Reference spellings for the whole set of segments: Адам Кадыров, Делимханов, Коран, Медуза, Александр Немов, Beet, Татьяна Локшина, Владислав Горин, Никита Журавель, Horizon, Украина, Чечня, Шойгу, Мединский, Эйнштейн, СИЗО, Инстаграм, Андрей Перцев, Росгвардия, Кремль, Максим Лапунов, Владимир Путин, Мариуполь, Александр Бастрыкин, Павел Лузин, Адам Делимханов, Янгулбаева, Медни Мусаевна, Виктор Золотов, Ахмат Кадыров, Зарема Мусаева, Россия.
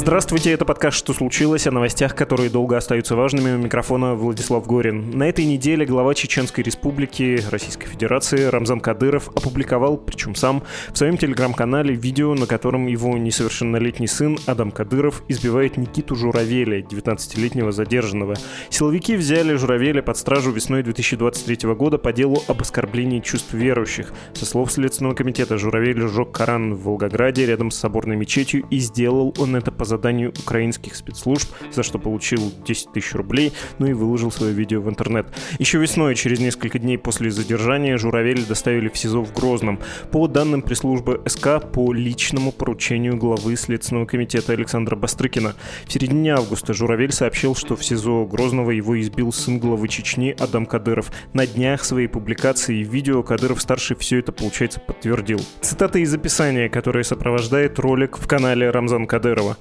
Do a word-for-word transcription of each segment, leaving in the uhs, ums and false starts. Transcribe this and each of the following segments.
Здравствуйте, это подкаст «Что случилось?» о новостях, которые долго остаются важными. У микрофона Владислав Горин. На этой неделе глава Чеченской Республики Российской Федерации Рамзан Кадыров опубликовал, причем сам, в своем телеграм-канале видео, на котором его несовершеннолетний сын Адам Кадыров избивает Никиту Журавеля, девятнадцатилетнего задержанного. Силовики взяли Журавеля под стражу весной две тысячи двадцать третьего года по делу об оскорблении чувств верующих. Со слов Следственного комитета, Журавель сжег Коран в Волгограде рядом с Соборной мечетью, и сделал он это по задержанию. Заданию украинских спецслужб, за что получил десять тысяч рублей, ну и выложил свое видео в интернет. Еще весной, через несколько дней после задержания, Журавеля доставили в СИЗО в Грозном. По данным пресс-службы СК, по личному поручению главы Следственного комитета Александра Бастрыкина. В середине августа Журавель сообщил, что в СИЗО Грозного его избил сын главы Чечни Адам Кадыров. На днях своей публикации видео Кадыров-старший все это, получается, подтвердил. Цитата из описания, которая сопровождает ролик в канале Рамзан Кадырова.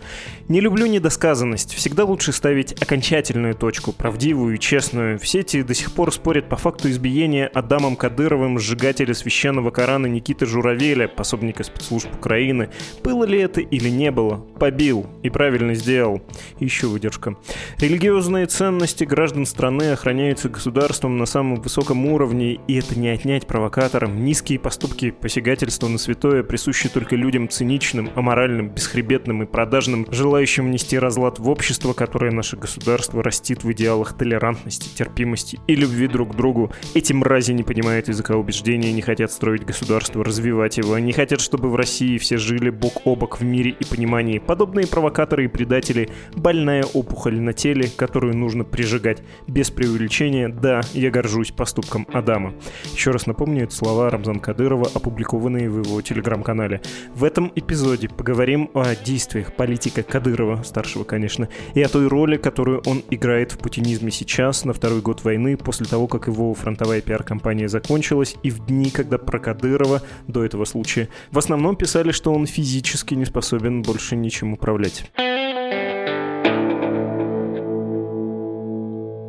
«Не люблю недосказанность. Всегда лучше ставить окончательную точку, правдивую и честную. В сети до сих пор спорят по факту избиения Адамом Кадыровым сжигателя священного Корана Никиты Журавеля, пособника спецслужб Украины. Было ли это или не было? Побил. И правильно сделал». Еще выдержка. «Религиозные ценности граждан страны охраняются государством на самом высоком уровне, и это не отнять провокаторам. Низкие поступки, посягательства на святое присущи только людям циничным, аморальным, бесхребетным и продажным, желающим внести разлад в общество, которое наше государство растит в идеалах толерантности, терпимости и любви друг к другу. Эти мрази не понимают языка убеждения, не хотят строить государство, развивать его, не хотят, чтобы в России все жили бок о бок в мире и понимании. Подобные провокаторы и предатели – больная опухоль на теле, которую нужно прижигать. Без преувеличения, да, я горжусь поступком Адама». Еще раз напомню, это слова Рамзана Кадырова, опубликованные в его телеграм-канале. В этом эпизоде поговорим о действиях политика Кадырова, старшего, конечно, и о той роли, которую он играет в путинизме сейчас, на второй год войны, после того, как его фронтовая пиар-компания закончилась, и в дни, когда про Кадырова до этого случая в основном писали, что он физически не способен больше ничем управлять.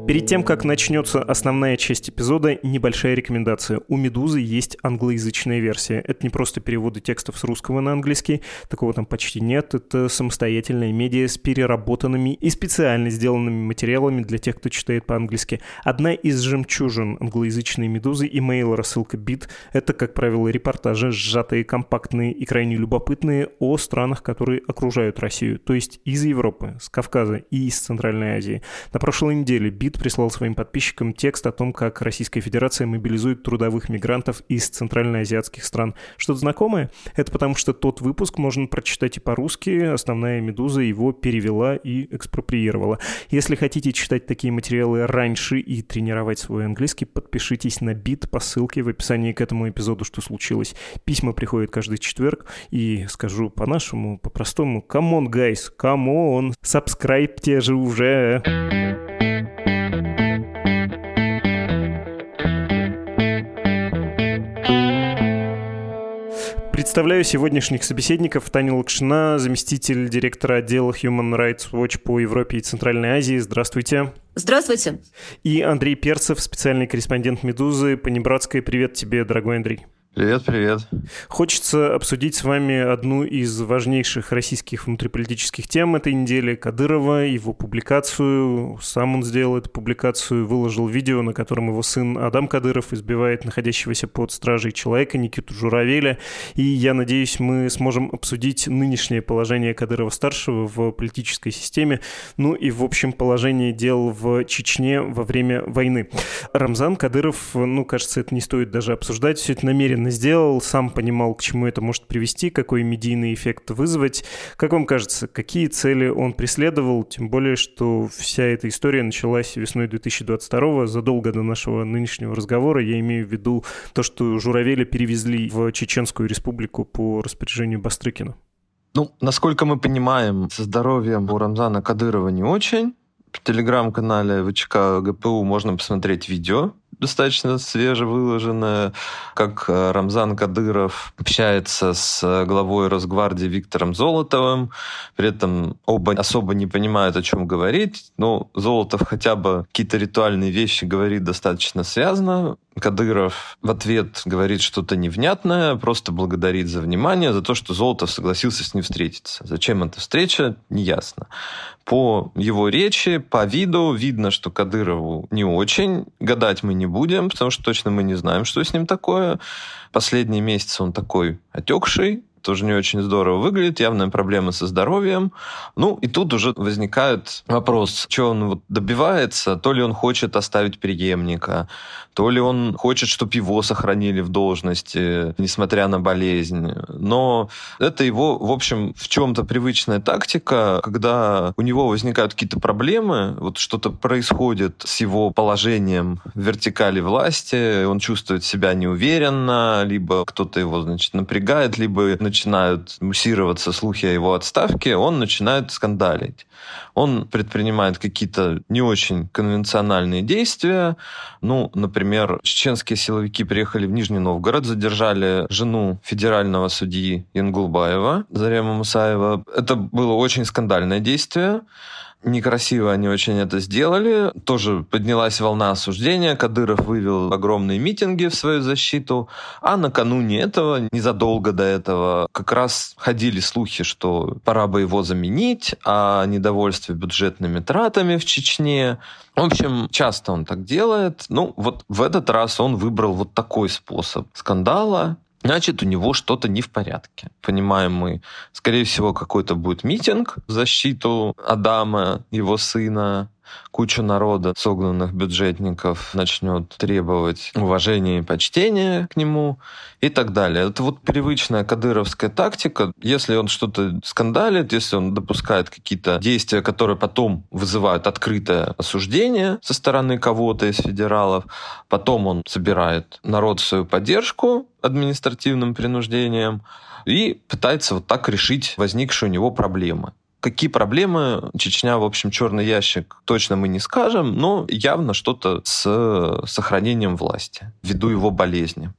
Перед тем, как начнется основная часть эпизода, небольшая рекомендация. У «Медузы» есть англоязычная версия. Это не просто переводы текстов с русского на английский, такого там почти нет. Это самостоятельная медиа с переработанными и специально сделанными материалами для тех, кто читает по-английски. Одна из жемчужин англоязычной «Медузы» — имейл-рассылка Beet. Это, как правило, репортажи, сжатые, компактные и крайне любопытные о странах, которые окружают Россию, то есть из Европы, с Кавказа и из Центральной Азии. На прошлой неделе Beet прислал своим подписчикам текст о том, как Российская Федерация мобилизует трудовых мигрантов из центральноазиатских стран. Что-то знакомое? Это потому, что тот выпуск можно прочитать и по-русски. Основная «Медуза» его перевела и экспроприировала. Если хотите читать такие материалы раньше и тренировать свой английский, подпишитесь на Beet по ссылке в описании к этому эпизоду «Что случилось?». Письма приходят каждый четверг. И скажу по-нашему, по-простому, come on, guys, come on, сабскрайбьте же уже. Представляю сегодняшних собеседников. Татьяна Локшина, заместитель директора отдела Human Rights Watch по Европе и Центральной Азии. Здравствуйте. Здравствуйте. И Андрей Перцев, специальный корреспондент «Медузы» по Небратской. Привет тебе, дорогой Андрей. Привет, привет. Хочется обсудить с вами одну из важнейших российских внутриполитических тем этой недели — Кадырова, его публикацию. Сам он сделал эту публикацию, выложил видео, на котором его сын Адам Кадыров избивает находящегося под стражей человека Никиту Журавеля. И я надеюсь, мы сможем обсудить нынешнее положение Кадырова-старшего в политической системе, ну и, в общем, положение дел в Чечне во время войны. Рамзан Кадыров, ну, кажется, это не стоит даже обсуждать, все это намеренно сделал, сам понимал, к чему это может привести, какой медийный эффект вызвать. Как вам кажется, какие цели он преследовал, тем более, что вся эта история началась весной две тысячи двадцать второго, задолго до нашего нынешнего разговора. Я имею в виду то, что Журавеля перевезли в Чеченскую Республику по распоряжению Бастрыкина. Ну, насколько мы понимаем, со здоровьем у Рамзана Кадырова не очень. В телеграм-канале ВЧК ГПУ можно посмотреть видео, достаточно свежевыложенная, как Рамзан Кадыров общается с главой Росгвардии Виктором Золотовым, при этом оба особо не понимают, о чем говорить, но Золотов хотя бы какие-то ритуальные вещи говорит достаточно связно, Кадыров в ответ говорит что-то невнятное, просто благодарит за внимание, за то, что Золотов согласился с ним встретиться. Зачем эта встреча, неясно. По его речи, по виду видно, что Кадырову не очень. Гадать мы не будем, потому что точно мы не знаем, что с ним такое. Последние месяцы он такой отекший, тоже не очень здорово выглядит, явная проблема со здоровьем. Ну, и тут уже возникает вопрос, чего он вот добивается, то ли он хочет оставить преемника, то ли он хочет, чтобы его сохранили в должности, несмотря на болезнь. Но это его, в общем, в чем-то привычная тактика, когда у него возникают какие-то проблемы, вот что-то происходит с его положением в вертикали власти, он чувствует себя неуверенно, либо кто-то его, значит, напрягает, либо начинают муссироваться слухи о его отставке, он начинает скандалить. Он предпринимает какие-то не очень конвенциональные действия. Ну, например, чеченские силовики приехали в Нижний Новгород, задержали жену федерального судьи Янгулбаева, Зарема Мусаева. Это было очень скандальное действие. Некрасиво они очень это сделали. Тоже поднялась волна осуждения. Кадыров вывел огромные митинги в свою защиту. А накануне этого, незадолго до этого, как раз ходили слухи, что пора бы его заменить, о недовольстве бюджетными тратами в Чечне. В общем, часто он так делает. Ну, вот в этот раз он выбрал вот такой способ скандала. Значит, у него что-то не в порядке. Понимаем мы, скорее всего, какой-то будет митинг в защиту Адама, его сына. Куча народа, согнанных бюджетников, начнет требовать уважения и почтения к нему и так далее. Это вот привычная кадыровская тактика. Если он что-то скандалит, если он допускает какие-то действия, которые потом вызывают открытое осуждение со стороны кого-то из федералов, потом он собирает народ в свою поддержку административным принуждением и пытается вот так решить возникшие у него проблемы. Какие проблемы? Чечня, в общем, черный ящик, точно мы не скажем, но явно что-то с сохранением власти, ввиду его болезни.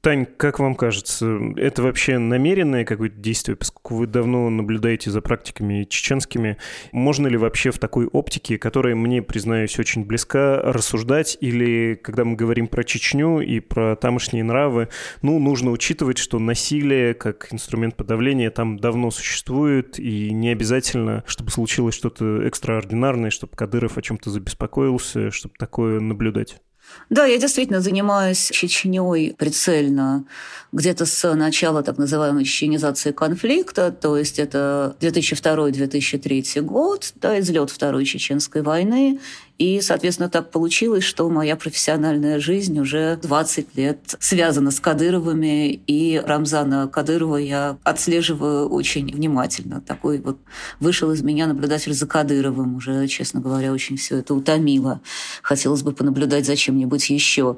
Тань, как вам кажется, это вообще намеренное какое-то действие, поскольку вы давно наблюдаете за практиками чеченскими? Можно ли вообще в такой оптике, которая, мне, признаюсь, очень близка, рассуждать? Или, когда мы говорим про Чечню и про тамошние нравы, ну, нужно учитывать, что насилие как инструмент подавления там давно существует, и не обязательно, чтобы случилось что-то экстраординарное, чтобы Кадыров о чем-то забеспокоился, чтобы такое наблюдать? Да, я действительно занимаюсь Чечней прицельно где-то с начала так называемой чеченизации конфликта, то есть это две тысячи второй - две тысячи третий год, да, излет Второй Чеченской войны, и, соответственно, так получилось, что моя профессиональная жизнь уже двадцать лет связана с Кадыровыми, и Рамзана Кадырова я отслеживаю очень внимательно. Такой вот вышел из меня наблюдатель за Кадыровым, уже, честно говоря, очень все это утомило. Хотелось бы понаблюдать за чем-нибудь еще.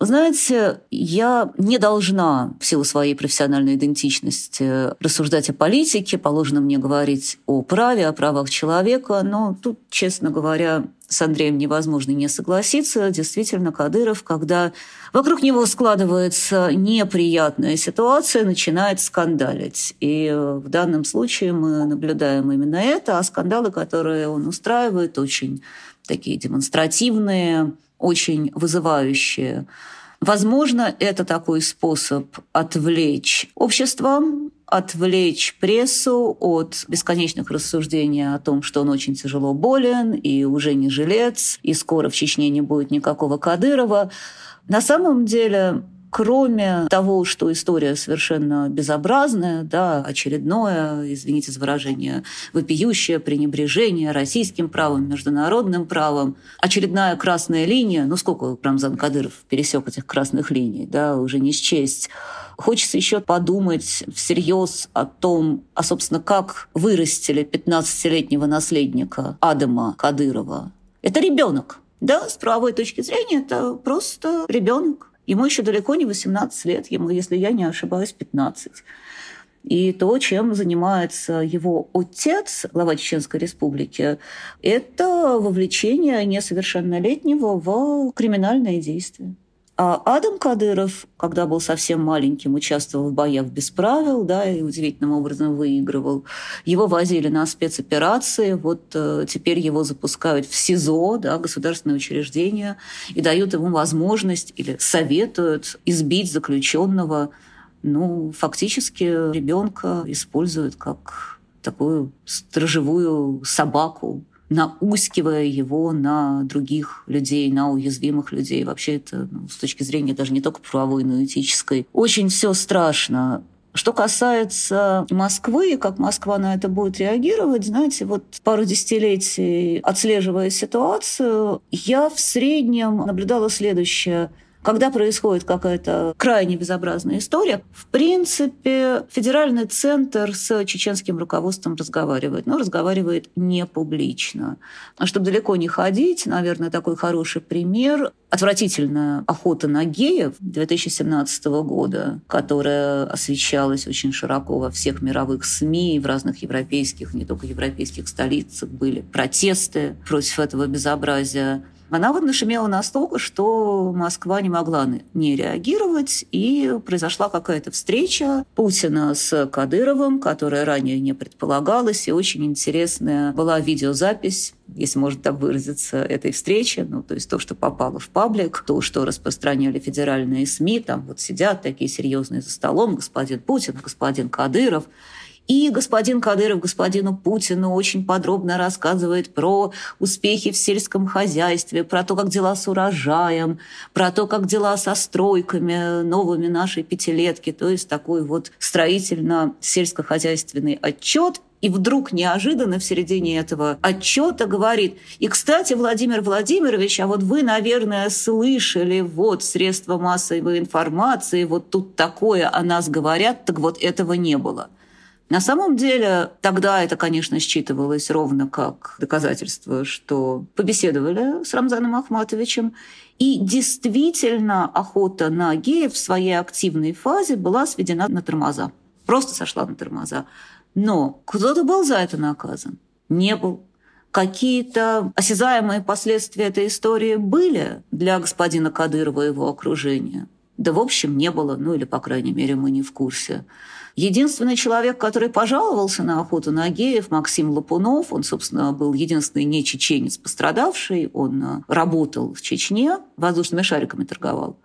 Знаете, я не должна в силу своей профессиональной идентичности рассуждать о политике, положено мне говорить о праве, о правах человека, но тут, честно говоря, с Андреем невозможно не согласиться. Действительно, Кадыров, когда вокруг него складывается неприятная ситуация, начинает скандалить. И в данном случае мы наблюдаем именно это, а скандалы, которые он устраивает, очень такие демонстративные, очень вызывающие. Возможно, это такой способ отвлечь общество, отвлечь прессу от бесконечных рассуждений о том, что он очень тяжело болен и уже не жилец, и скоро в Чечне не будет никакого Кадырова. На самом деле, кроме того, что история совершенно безобразная, да, очередное, извините за выражение, вопиющее пренебрежение российским правом, международным правом, очередная красная линия, ну сколько Рамзан Кадыров пересек этих красных линий, да, уже не счесть. Хочется еще подумать всерьез о том, а, собственно, как вырастили пятнадцатилетнего наследника Адама Кадырова. Это ребенок, да, с правовой точки зрения это просто ребенок. Ему еще далеко не восемнадцать лет, ему, если я не ошибаюсь, пятнадцать. И то, чем занимается его отец, глава Чеченской Республики, это вовлечение несовершеннолетнего в криминальные действия. А Адам Кадыров, когда был совсем маленьким, участвовал в боях без правил, да, и удивительным образом выигрывал. Его возили на спецоперации, вот э, теперь его запускают в СИЗО, да, государственное учреждение, и дают ему возможность или советуют избить заключенного. Ну, фактически ребенка используют как такую сторожевую собаку, наускивая его на других людей, на уязвимых людей. Вообще это, ну, с точки зрения даже не только правовой, но и этической. Очень все страшно. Что касается Москвы и как Москва на это будет реагировать, знаете, вот пару десятилетий отслеживая ситуацию, я в среднем наблюдала следующее. Когда происходит какая-то крайне безобразная история, в принципе, федеральный центр с чеченским руководством разговаривает, но разговаривает не публично. А чтобы далеко не ходить, наверное, такой хороший пример – отвратительная охота на геев две тысячи семнадцатого года, которая освещалась очень широко во всех мировых СМИ, в разных европейских, не только европейских столицах были протесты против этого безобразия. Она вот нашумела настолько, что Москва не могла не реагировать, и произошла какая-то встреча Путина с Кадыровым, которая ранее не предполагалась, и очень интересная была видеозапись, если можно так выразиться, этой встречи, ну, то есть то, что попало в паблик, то, что распространяли федеральные СМИ, там вот сидят такие серьезные за столом, господин Путин, господин Кадыров. И господин Кадыров господину Путину очень подробно рассказывает про успехи в сельском хозяйстве, про то, как дела с урожаем, про то, как дела со стройками новыми нашей пятилетки. То есть такой вот строительно-сельскохозяйственный отчет. И вдруг неожиданно в середине этого отчета говорит: и, кстати, Владимир Владимирович, а вот вы, наверное, слышали вот средства массовой информации, вот тут такое о нас говорят, так вот этого не было. На самом деле, тогда это, конечно, считывалось ровно как доказательство, что побеседовали с Рамзаном Ахматовичем. И действительно, охота на геев в своей активной фазе была сведена на тормоза. Просто сошла на тормоза. Но кто-то был за это наказан? Не был. Какие-то осязаемые последствия этой истории были для господина Кадырова и его окружения? Да, в общем, не было, ну или, по крайней мере, мы не в курсе. Единственный человек, который пожаловался на охоту на геев, Максим Лапунов, он, собственно, был единственный не чеченец пострадавший, он работал в Чечне, воздушными шариками торговал,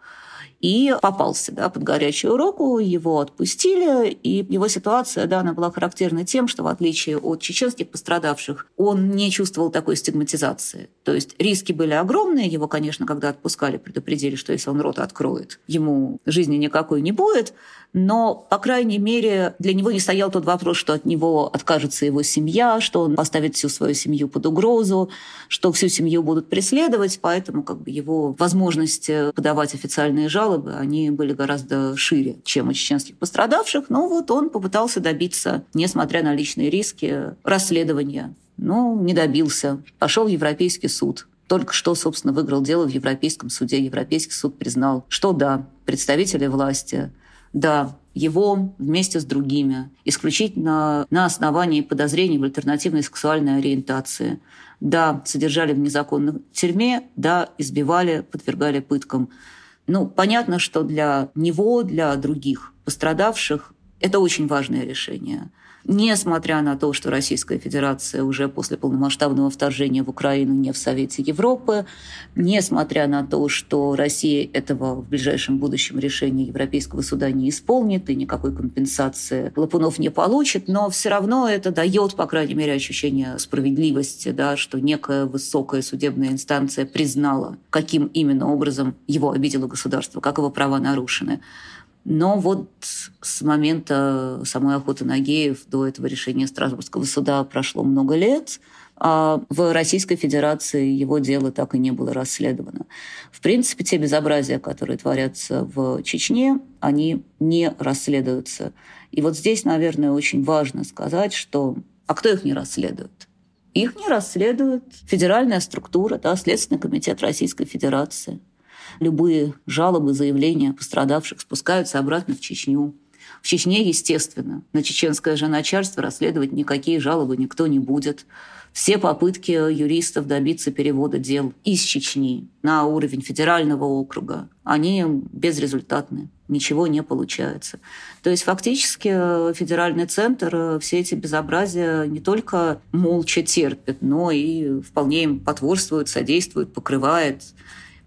и попался, да, под горячую руку, его отпустили, и его ситуация, да, она была характерна тем, что в отличие от чеченских пострадавших, он не чувствовал такой стигматизации. То есть риски были огромные, его, конечно, когда отпускали, предупредили, что если он рот откроет, ему жизни никакой не будет, но, по крайней мере, для него не стоял тот вопрос, что от него откажется его семья, что он поставит всю свою семью под угрозу, что всю семью будут преследовать, поэтому как бы его возможности подавать официальные жалобы, они были гораздо шире, чем у чеченских пострадавших, но вот он попытался добиться, несмотря на личные риски, расследования. Ну, не добился. Пошел в Европейский суд. Только что, собственно, выиграл дело в Европейском суде. Европейский суд признал, что да, представители власти... Да, его вместе с другими, исключительно на основании подозрений в альтернативной сексуальной ориентации. Да, содержали в незаконной тюрьме, да, избивали, подвергали пыткам. Ну, понятно, что для него, для других пострадавших это очень важное решение. Несмотря на то, что Российская Федерация уже после полномасштабного вторжения в Украину не в Совете Европы, несмотря на то, что Россия этого в ближайшем будущем решения Европейского суда не исполнит и никакой компенсации Лапунов не получит, но все равно это дает, по крайней мере, ощущение справедливости, да, что некая высокая судебная инстанция признала, каким именно образом его обидело государство, как его права нарушены. Но вот с момента самой охоты на геев до этого решения Страсбургского суда прошло много лет, а в Российской Федерации его дело так и не было расследовано. В принципе, те безобразия, которые творятся в Чечне, они не расследуются. И вот здесь, наверное, очень важно сказать, что... А кто их не расследует? Их не расследует федеральная структура, да, Следственный комитет Российской Федерации. Любые жалобы, заявления пострадавших спускаются обратно в Чечню. В Чечне, естественно, на чеченское же начальство расследовать никакие жалобы никто не будет. Все попытки юристов добиться перевода дел из Чечни на уровень федерального округа, они безрезультатны, ничего не получается. То есть фактически федеральный центр все эти безобразия не только молча терпит, но и вполне им потворствует, содействует, покрывает.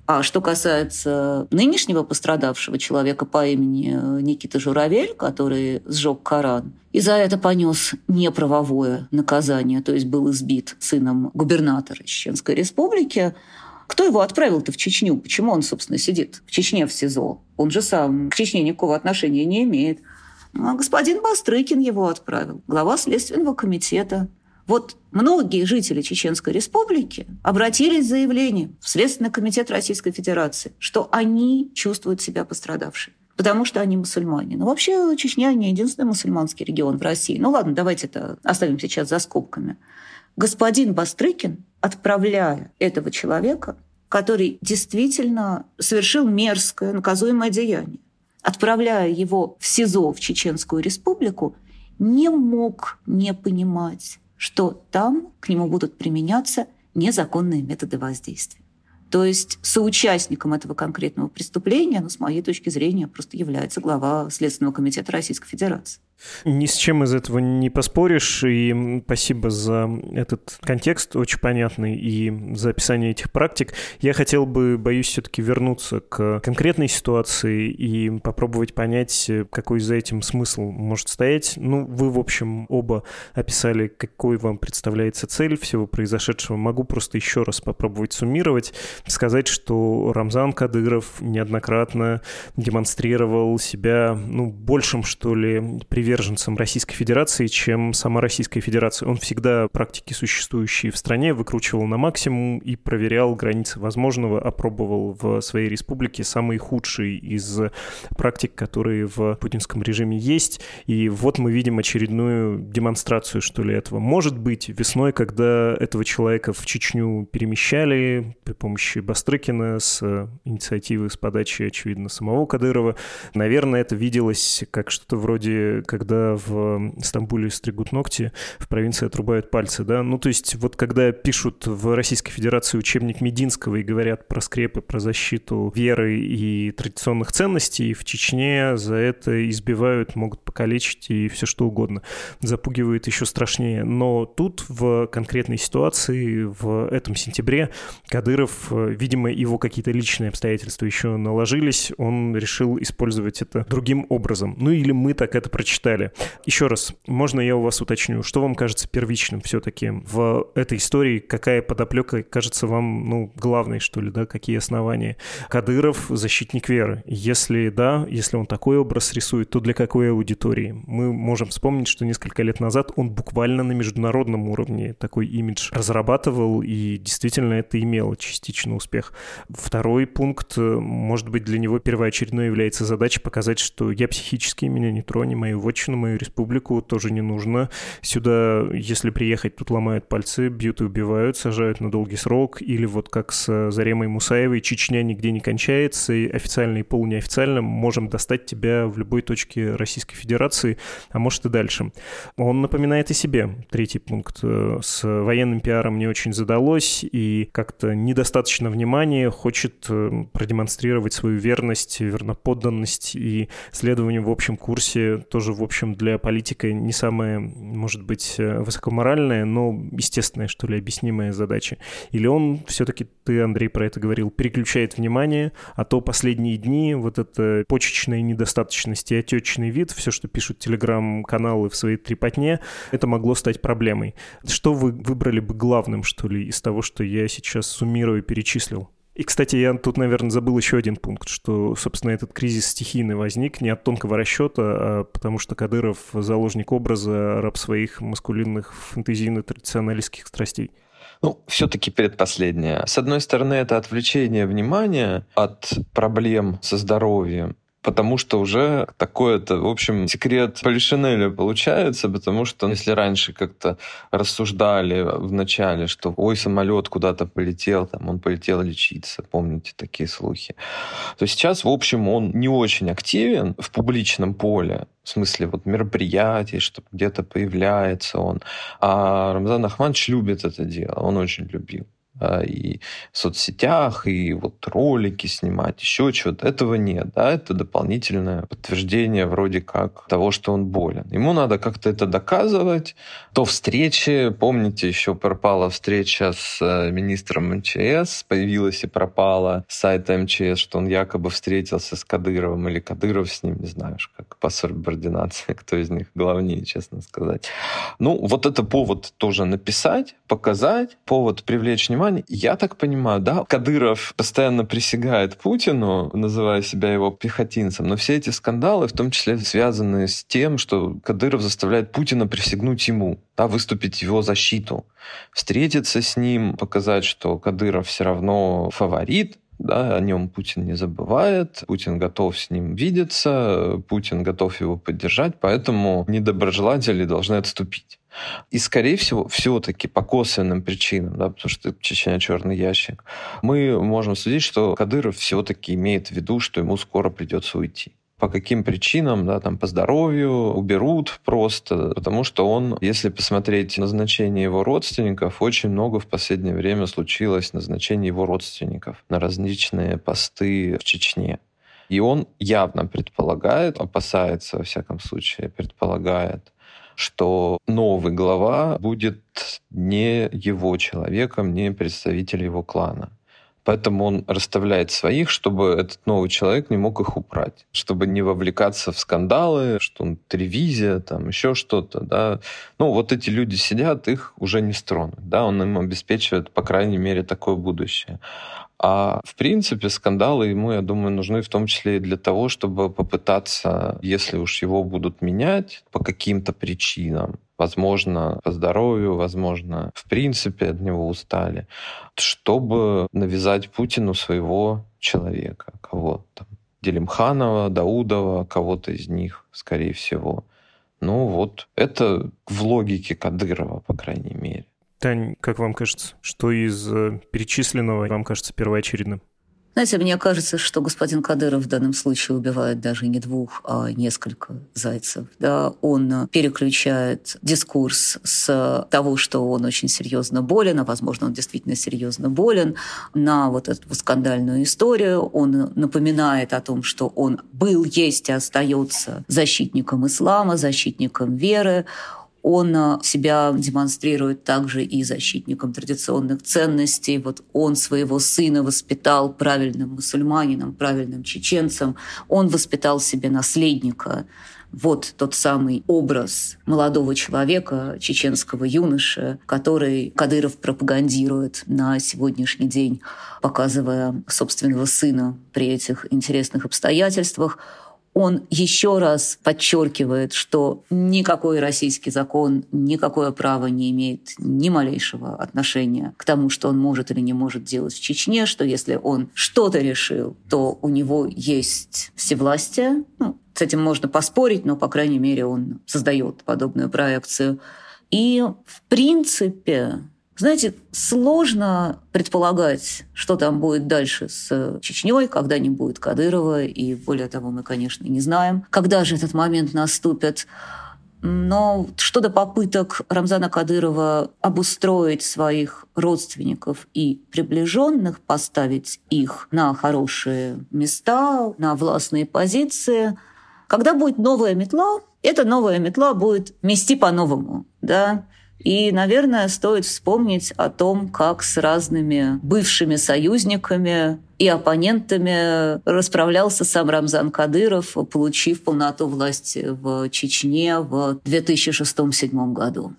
А что касается нынешнего пострадавшего человека по имени Никита Журавель, который сжег Коран, и за это понес неправовое наказание, то есть был избит сыном губернатора Чеченской Республики, кто его отправил-то в Чечню? Почему он, собственно, сидит в Чечне в СИЗО? Он же сам к Чечне никакого отношения не имеет. А господин Бастрыкин его отправил, глава Следственного комитета. Вот многие жители Чеченской Республики обратились с заявлением в Следственный комитет Российской Федерации, что они чувствуют себя пострадавшими, потому что они мусульмане. Но вообще Чечня не единственный мусульманский регион в России. Ну ладно, давайте это оставим сейчас за скобками. Господин Бастрыкин, отправляя этого человека, который действительно совершил мерзкое, наказуемое деяние, отправляя его в СИЗО, в Чеченскую Республику, не мог не понимать, что там к нему будут применяться незаконные методы воздействия. То есть соучастником этого конкретного преступления, ну, с моей точки зрения, просто является глава Следственного комитета Российской Федерации. Ни с чем из этого не поспоришь, и спасибо за этот контекст очень понятный и за описание этих практик. Я хотел бы, боюсь, все-таки вернуться к конкретной ситуации и попробовать понять, какой за этим смысл может стоять. Ну, вы, в общем, оба описали, какой вам представляется цель всего произошедшего. Могу просто еще раз попробовать суммировать, сказать, что Рамзан Кадыров неоднократно демонстрировал себя, ну, большим, что ли, приверженцем Российской Федерации, чем сама Российская Федерация. Он всегда практики, существующие в стране, выкручивал на максимум и проверял границы возможного, опробовал в своей республике самые худшие из практик, которые в путинском режиме есть. И вот мы видим очередную демонстрацию, что ли, этого. Может быть, весной, когда этого человека в Чечню перемещали при помощи Бастрыкина с инициативы, с подачи, очевидно, самого Кадырова, наверное, это виделось как что-то вроде, когда в Стамбуле стригут ногти, в провинции отрубают пальцы, да? Ну, то есть вот когда пишут в Российской Федерации учебник Мединского и говорят про скрепы, про защиту веры и традиционных ценностей, в Чечне за это избивают, могут покалечить и все что угодно. Запугивает еще страшнее. Но тут в конкретной ситуации, в этом сентябре, Кадыров, видимо, его какие-то личные обстоятельства еще наложились, он решил использовать это другим образом. Ну или мы так это прочитали. Читали. Еще раз, можно я у вас уточню, что вам кажется первичным все-таки в этой истории, какая подоплека кажется вам, ну, главной, что ли, да, какие основания? Кадыров — защитник веры. Если да, если он такой образ рисует, то для какой аудитории? Мы можем вспомнить, что несколько лет назад он буквально на международном уровне такой имидж разрабатывал, и действительно это имело частично успех. Второй пункт, может быть, для него первоочередной является задача показать, что я психически, меня не трони, мою вотчину, мою республику тоже не нужно. Сюда, если приехать, тут ломают пальцы, бьют и убивают, сажают на долгий срок. Или вот как с Заремой Мусаевой, Чечня нигде не кончается, и официально и полунеофициально можем достать тебя в любой точке Российской Федерации, а может и дальше. Он напоминает и себе. Третий пункт. С военным пиаром не очень задалось, и как-то недостаточно внимания, хочет продемонстрировать свою верность, верноподданность, и следование в общем курсе тоже, в общем, для политика не самая, может быть, высокоморальная, но естественная, что ли, объяснимая задача. Или он все-таки, ты, Андрей, про это говорил, переключает внимание, а то последние дни вот эта почечная недостаточность и отечный вид, все, что пишут телеграм-каналы в своей трепотне, это могло стать проблемой. Что вы выбрали бы главным, что ли, из того, что я сейчас суммирую и перечислил? И, кстати, я тут, наверное, забыл еще один пункт, что, собственно, этот кризис стихийный возник не от тонкого расчета, а потому что Кадыров — заложник образа, раб своих маскулинных, фэнтезийно-традиционалистских страстей. Ну, все-таки предпоследнее. С одной стороны, это отвлечение внимания от проблем со здоровьем, потому что уже такое-то, в общем, секрет Полишинеля получается, потому что если раньше как-то рассуждали в начале, что ой, самолет куда-то полетел, там он полетел лечиться, помните такие слухи, то сейчас, в общем, он не очень активен в публичном поле, в смысле вот мероприятий, что где-то появляется он. А Рамзан Ахматович любит это дело, он очень любил. И в соцсетях, и вот ролики снимать, еще чего-то. Этого нет, да, это дополнительное подтверждение вроде как того, что он болен. Ему надо как-то это доказывать. То встречи, помните, еще пропала встреча с министром эм че эс, появилась и пропала с сайта эм че эс, что он якобы встретился с Кадыровым или Кадыров с ним, не знаю, как по субординации, кто из них главнее, честно сказать. Ну, вот это повод тоже написать, показать, повод привлечь внимание. Я так понимаю, да, Кадыров постоянно присягает Путину, называя себя его пехотинцем, но все эти скандалы, в том числе, связаны с тем, что Кадыров заставляет Путина присягнуть ему, да, выступить в его защиту, встретиться с ним, показать, что Кадыров все равно фаворит, да, о нем Путин не забывает, Путин готов с ним видеться, Путин готов его поддержать, поэтому недоброжелатели должны отступить. И, скорее всего, все-таки по косвенным причинам, да, потому что Чечня — черный ящик, мы можем судить, что Кадыров все-таки имеет в виду, что ему скоро придется уйти. По каким причинам, да, там, по здоровью, уберут просто, потому что он, если посмотреть назначение его родственников, очень много в последнее время случилось назначений его родственников на различные посты в Чечне. И он явно предполагает, опасается, во всяком случае, предполагает, что новый глава будет не его человеком, не представителем его клана. Поэтому он расставляет своих, чтобы этот новый человек не мог их убрать, чтобы не вовлекаться в скандалы, что он ревизия, там еще что-то. Да. Ну, вот эти люди сидят, их уже не стронут. Да. Он им обеспечивает, по крайней мере, такое будущее. А в принципе скандалы ему, я думаю, нужны в том числе и для того, чтобы попытаться, если уж его будут менять по каким-то причинам, возможно, по здоровью, возможно, в принципе от него устали, чтобы навязать Путину своего человека, кого-то, Делимханова, Даудова, кого-то из них, скорее всего. Ну вот, это в логике Кадырова, по крайней мере. Тань, как вам кажется, что из перечисленного вам кажется первоочередным? Знаете, мне кажется, что господин Кадыров в данном случае убивает даже не двух, а несколько зайцев. Да, он переключает дискурс с того, что он очень серьезно болен, а, возможно, он действительно серьезно болен, на вот эту скандальную историю. Он напоминает о том, что он был, есть и остается защитником ислама, защитником веры. Он себя демонстрирует также и защитником традиционных ценностей. Вот он своего сына воспитал правильным мусульманином, правильным чеченцем. Он воспитал себе наследника. Вот тот самый образ молодого человека, чеченского юноши, который Кадыров пропагандирует на сегодняшний день, показывая собственного сына при этих интересных обстоятельствах. Он еще раз подчеркивает, что никакой российский закон, никакое право не имеет ни малейшего отношения к тому, что он может или не может делать в Чечне, что если он что-то решил, то у него есть всевластие. Ну, с этим можно поспорить, но, по крайней мере, он создает подобную проекцию. И, в принципе, знаете, сложно предполагать, что там будет дальше с Чечнёй, когда не будет Кадырова, и более того, мы, конечно, не знаем, когда же этот момент наступит. Но что до попыток Рамзана Кадырова обустроить своих родственников и приближенных, поставить их на хорошие места, на властные позиции, когда будет новая метла, эта новая метла будет мести по-новому, да. И, наверное, стоит вспомнить о том, как с разными бывшими союзниками и оппонентами расправлялся сам Рамзан Кадыров, получив полноту власти в Чечне в две тысячи шестом-две тысячи седьмом году.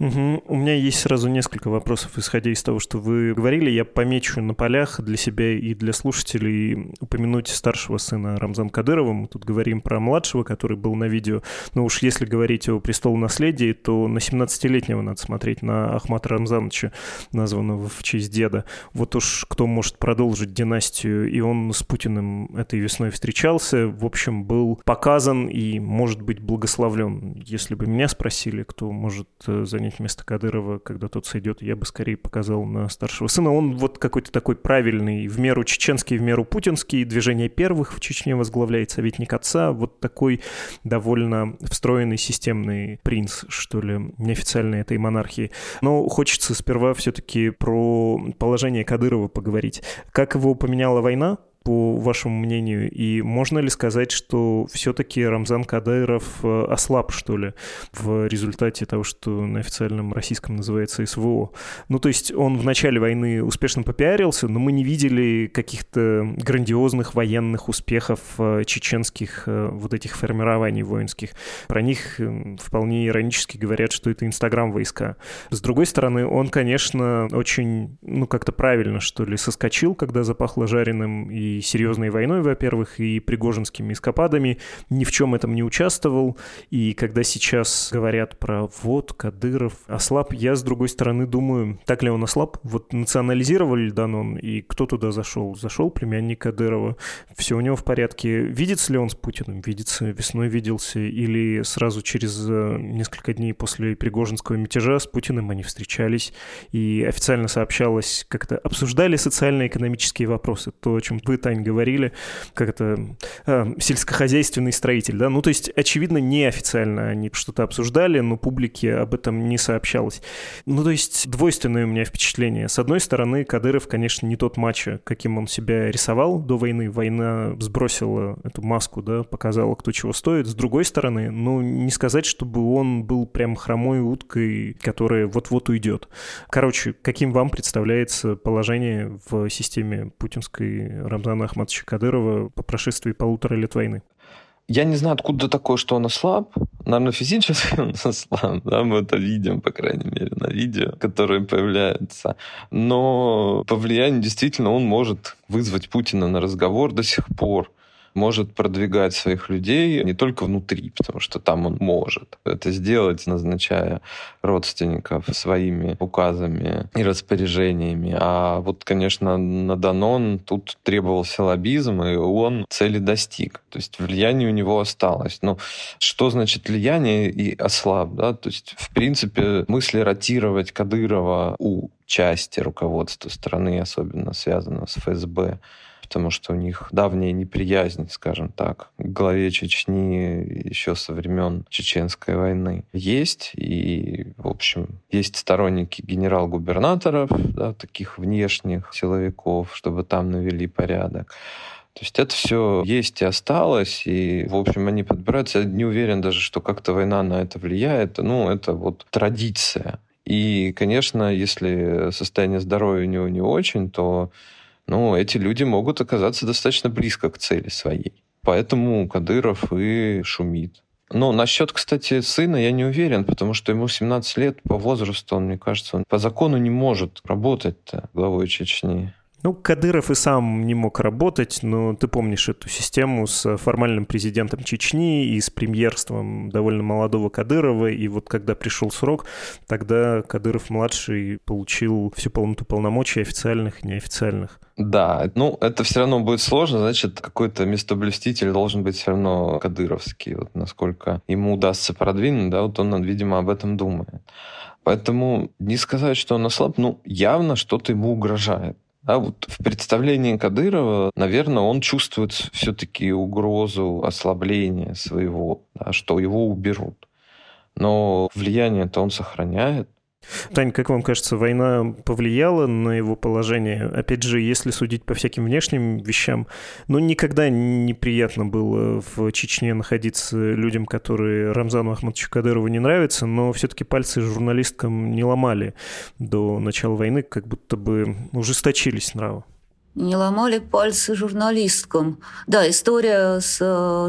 Угу. У меня есть сразу несколько вопросов, исходя из того, что вы говорили. Я помечу на полях для себя и для слушателей упомянуть старшего сына Рамзана Кадырова. Мы тут говорим про младшего, который был на видео. Но уж если говорить о престолонаследии, то на семнадцатилетнего надо смотреть, на Ахмата Рамзановича, названного в честь деда. Вот уж кто может продолжить династию. И он с Путиным этой весной встречался. В общем, был показан и, может быть, благословлен. Если бы меня спросили, кто может занять вместо Кадырова, когда тот сойдет, я бы скорее показал на старшего сына. Он вот какой-то такой правильный, в меру чеченский, в меру путинский, движение первых в Чечне возглавляет, советник отца, вот такой довольно встроенный системный принц, что ли, неофициальной этой монархии. Но хочется сперва все-таки про положение Кадырова поговорить. Как его поменяла война, по вашему мнению, и можно ли сказать, что все-таки Рамзан Кадыров ослаб, что ли, в результате того, что на официальном российском называется СВО? Ну, то есть он в начале войны успешно попиарился, но мы не видели каких-то грандиозных военных успехов чеченских вот этих формирований воинских. Про них вполне иронически говорят, что это Инстаграм-войска. С другой стороны, он, конечно, очень, ну, как-то правильно, что ли, соскочил, когда запахло жареным и И серьезной войной, во-первых, и пригожинскими эскападами, ни в чем этом не участвовал. И когда сейчас говорят про вот Кадыров ослаб, я, с другой стороны, думаю, так ли он ослаб? Вот национализировали Данон, и кто туда зашел? Зашел племянник Кадырова, все у него в порядке. Видится ли он с Путиным? Видится, весной виделся, или сразу через несколько дней после пригожинского мятежа с Путиным они встречались, и официально сообщалось, как-то обсуждали социально-экономические вопросы, то, о чем вы, Тань, говорили, как это, а, сельскохозяйственный строитель, да, ну, то есть, очевидно, неофициально они что-то обсуждали, но публике об этом не сообщалось. Ну, то есть, двойственное у меня впечатление. С одной стороны, Кадыров, конечно, не тот мачо, каким он себя рисовал до войны. Война сбросила эту маску, да, показала, кто чего стоит. С другой стороны, ну, не сказать, чтобы он был прям хромой уткой, которая вот-вот уйдет. Короче, каким вам представляется положение в системе путинской Рамзана Ахматовича Кадырова по прошествии полутора лет войны? Я не знаю, откуда такое, что он ослаб. Наверное, физически он ослаб. Да? Мы это видим, по крайней мере, на видео, которые появляются. Но по влиянию действительно он может вызвать Путина на разговор до сих пор. Может продвигать своих людей не только внутри, потому что там он может это сделать, назначая родственников своими указами и распоряжениями. А вот, конечно, на Данон тут требовался лоббизм, и он цели достиг. То есть влияние у него осталось. Но что значит влияние и ослаб? Да? То есть, в принципе, мысли ротировать Кадырова у части руководства страны, особенно связанного с эф эс бэ, потому что у них давняя неприязнь, скажем так, к главе Чечни еще со времен Чеченской войны есть. И, в общем, есть сторонники генерал-губернаторов, да, таких внешних силовиков, чтобы там навели порядок. То есть это все есть и осталось, и, в общем, они подбираются. Я не уверен даже, что как-то война на это влияет. Ну, это вот традиция. И, конечно, если состояние здоровья у него не очень, то... Ну, эти люди могут оказаться достаточно близко к цели своей. Поэтому Кадыров и шумит. Но насчет, кстати, сына я не уверен, потому что ему семнадцать лет, по возрасту, он, мне кажется, он по закону не может работать-то главой Чечни. Ну, Кадыров и сам не мог работать, но ты помнишь эту систему с формальным президентом Чечни и с премьерством довольно молодого Кадырова, и вот когда пришел срок, тогда Кадыров-младший получил всю полноту полномочий официальных и неофициальных. Да, ну, это все равно будет сложно, значит, какой-то местоблюститель должен быть все равно кадыровский, вот насколько ему удастся продвинуть, да, вот он, видимо, об этом думает. Поэтому не сказать, что он ослаб, ну, явно что-то ему угрожает. А вот в представлении Кадырова, наверное, он чувствует все-таки угрозу ослабления своего, да, что его уберут. Но влияние-то он сохраняет. Тань, как вам кажется, война повлияла на его положение? Опять же, если судить по всяким внешним вещам, ну, никогда неприятно было в Чечне находиться людям, которые Рамзану Ахматовичу Кадырову не нравятся, но все-таки пальцы журналисткам не ломали до начала войны, как будто бы ужесточились нравы. Не ломали пальцы журналисткам. Да, история с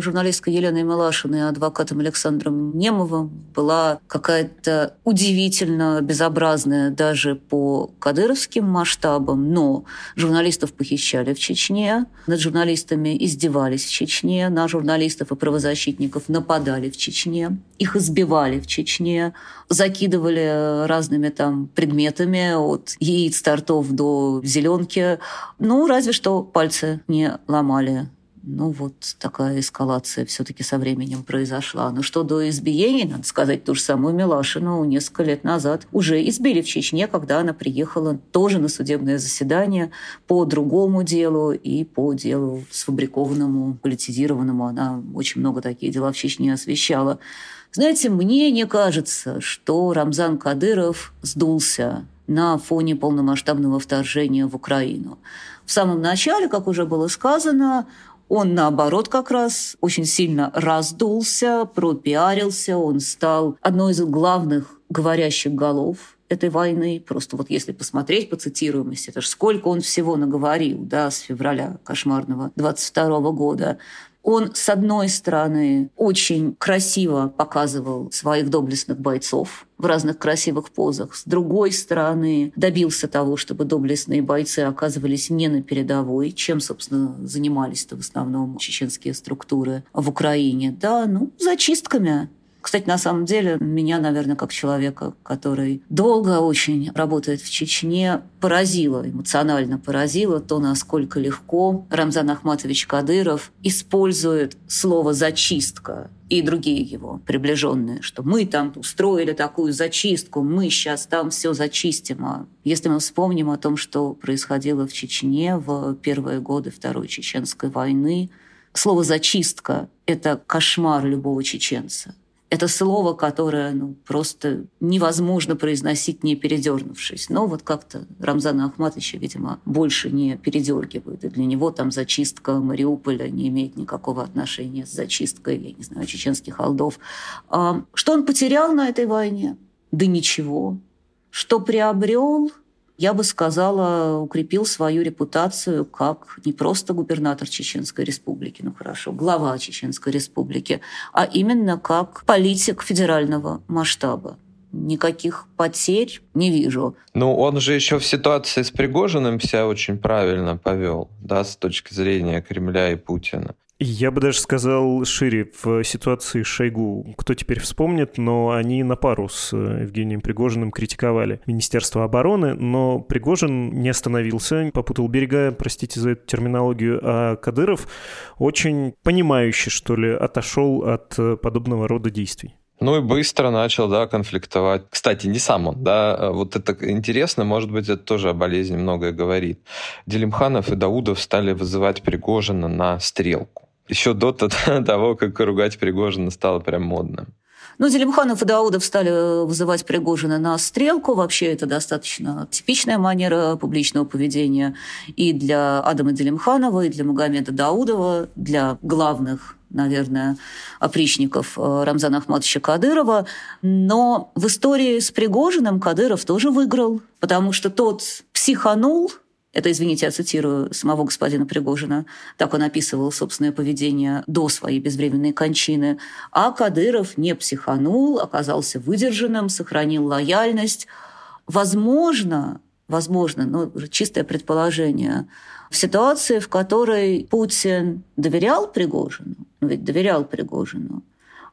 журналисткой Еленой Милашиной и адвокатом Александром Немовым была какая-то удивительно безобразная даже по кадыровским масштабам, но журналистов похищали в Чечне, над журналистами издевались в Чечне, на журналистов и правозащитников нападали в Чечне, их избивали в Чечне, закидывали разными там предметами от яиц, тортов до зеленки. Ну, разве что пальцы не ломали. Ну, вот такая эскалация все-таки со временем произошла. Но что до избиений, надо сказать, ту же самую Милашину несколько лет назад уже избили в Чечне, когда она приехала тоже на судебное заседание по другому делу и по делу сфабрикованному, политизированному. Она очень много такие дела в Чечне освещала. Знаете, мне не кажется, что Рамзан Кадыров сдулся на фоне полномасштабного вторжения в Украину. В самом начале, как уже было сказано, он, наоборот, как раз очень сильно раздулся, пропиарился, он стал одной из главных говорящих голов этой войны. Просто вот если посмотреть по цитируемости, это ж сколько он всего наговорил, да, с февраля кошмарного двадцать второго года. Он, с одной стороны, очень красиво показывал своих доблестных бойцов в разных красивых позах. С другой стороны, добился того, чтобы доблестные бойцы оказывались не на передовой, чем, собственно, занимались-то в основном чеченские структуры в Украине. Да, ну, зачистками. Кстати, на самом деле, меня, наверное, как человека, который долго очень работает в Чечне, поразило, эмоционально поразило то, насколько легко Рамзан Ахматович Кадыров использует слово «зачистка» и другие его приближенные, что мы там устроили такую зачистку, мы сейчас там все зачистим. А если мы вспомним о том, что происходило в Чечне в первые годы Второй Чеченской войны, слово «зачистка» — это кошмар любого чеченца. Это слово, которое ну, просто невозможно произносить, не передернувшись. Но вот как-то Рамзана Ахматовича, видимо, больше не передергивают. И для него там зачистка Мариуполя не имеет никакого отношения с зачисткой, я не знаю, чеченских алдов. А что он потерял на этой войне? Да ничего. Что приобрел? Я бы сказала, укрепил свою репутацию как не просто губернатор Чеченской Республики, ну хорошо, глава Чеченской Республики, а именно как политик федерального масштаба. Никаких потерь не вижу. Ну, он же еще в ситуации с Пригожиным себя очень правильно повел, да, с точки зрения Кремля и Путина. Я бы даже сказал шире, в ситуации Шойгу, кто теперь вспомнит, но они на пару с Евгением Пригожиным критиковали Министерство обороны, но Пригожин не остановился, попутал берега, простите за эту терминологию, а Кадыров очень понимающе, что ли, отошел от подобного рода действий. Ну и быстро начал, да, конфликтовать. Кстати, не сам он, да, вот это интересно, может быть, это тоже о болезни многое говорит. Делимханов и Даудов стали вызывать Пригожина на стрелку. Еще до того, как ругать Пригожина стало прям модно. Ну, Делимханов и Даудов стали вызывать Пригожина на стрелку. Вообще, это достаточно типичная манера публичного поведения и для Адама Делимханова, и для Магомеда Даудова, для главных, наверное, опричников Рамзана Ахматовича Кадырова. Но в истории с Пригожиным Кадыров тоже выиграл, потому что тот психанул. Это, извините, я цитирую самого господина Пригожина. Так он описывал собственное поведение до своей безвременной кончины. А Кадыров не психанул, оказался выдержанным, сохранил лояльность. Возможно, возможно, но чистое предположение, в ситуации, в которой Путин доверял Пригожину, ну ведь доверял Пригожину,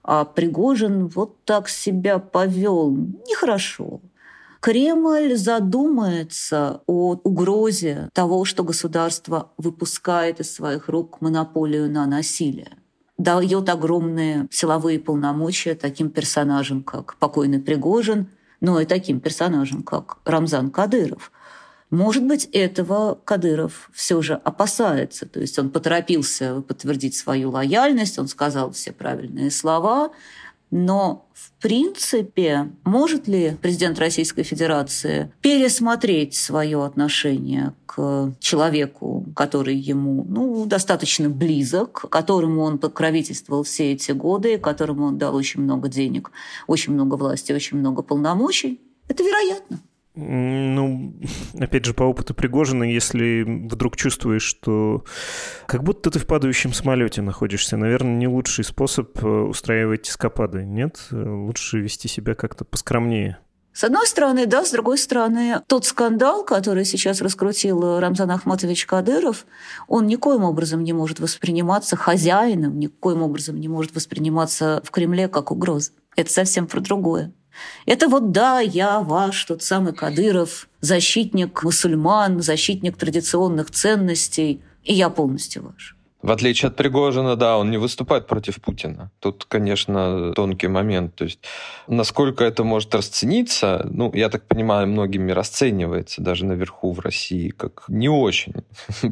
а Пригожин вот так себя повел нехорошо, Кремль задумается о угрозе того, что государство выпускает из своих рук монополию на насилие. Дает огромные силовые полномочия таким персонажам, как покойный Пригожин, но и таким персонажам, как Рамзан Кадыров. Может быть, этого Кадыров все же опасается. То есть он поторопился подтвердить свою лояльность, он сказал все правильные слова. Но, в принципе, может ли президент Российской Федерации пересмотреть свое отношение к человеку, который ему, ну, достаточно близок, которому он покровительствовал все эти годы, которому он дал очень много денег, очень много власти, очень много полномочий? Это вероятно. Ну, опять же, по опыту Пригожина, если вдруг чувствуешь, что как будто ты в падающем самолете находишься, наверное, не лучший способ устраивать эскапады, нет? Лучше вести себя как-то поскромнее. С одной стороны, да, с другой стороны, тот скандал, который сейчас раскрутил Рамзан Ахматович Кадыров, он никоим образом не может восприниматься хозяином, никоим образом не может восприниматься в Кремле как угроза. Это совсем про другое. Это вот да, я ваш, тот самый Кадыров, защитник мусульман, защитник традиционных ценностей, и я полностью ваш. В отличие от Пригожина, да, он не выступает против Путина. Тут, конечно, тонкий момент. То есть, насколько это может расцениться, ну, я так понимаю, многими расценивается даже наверху в России как не очень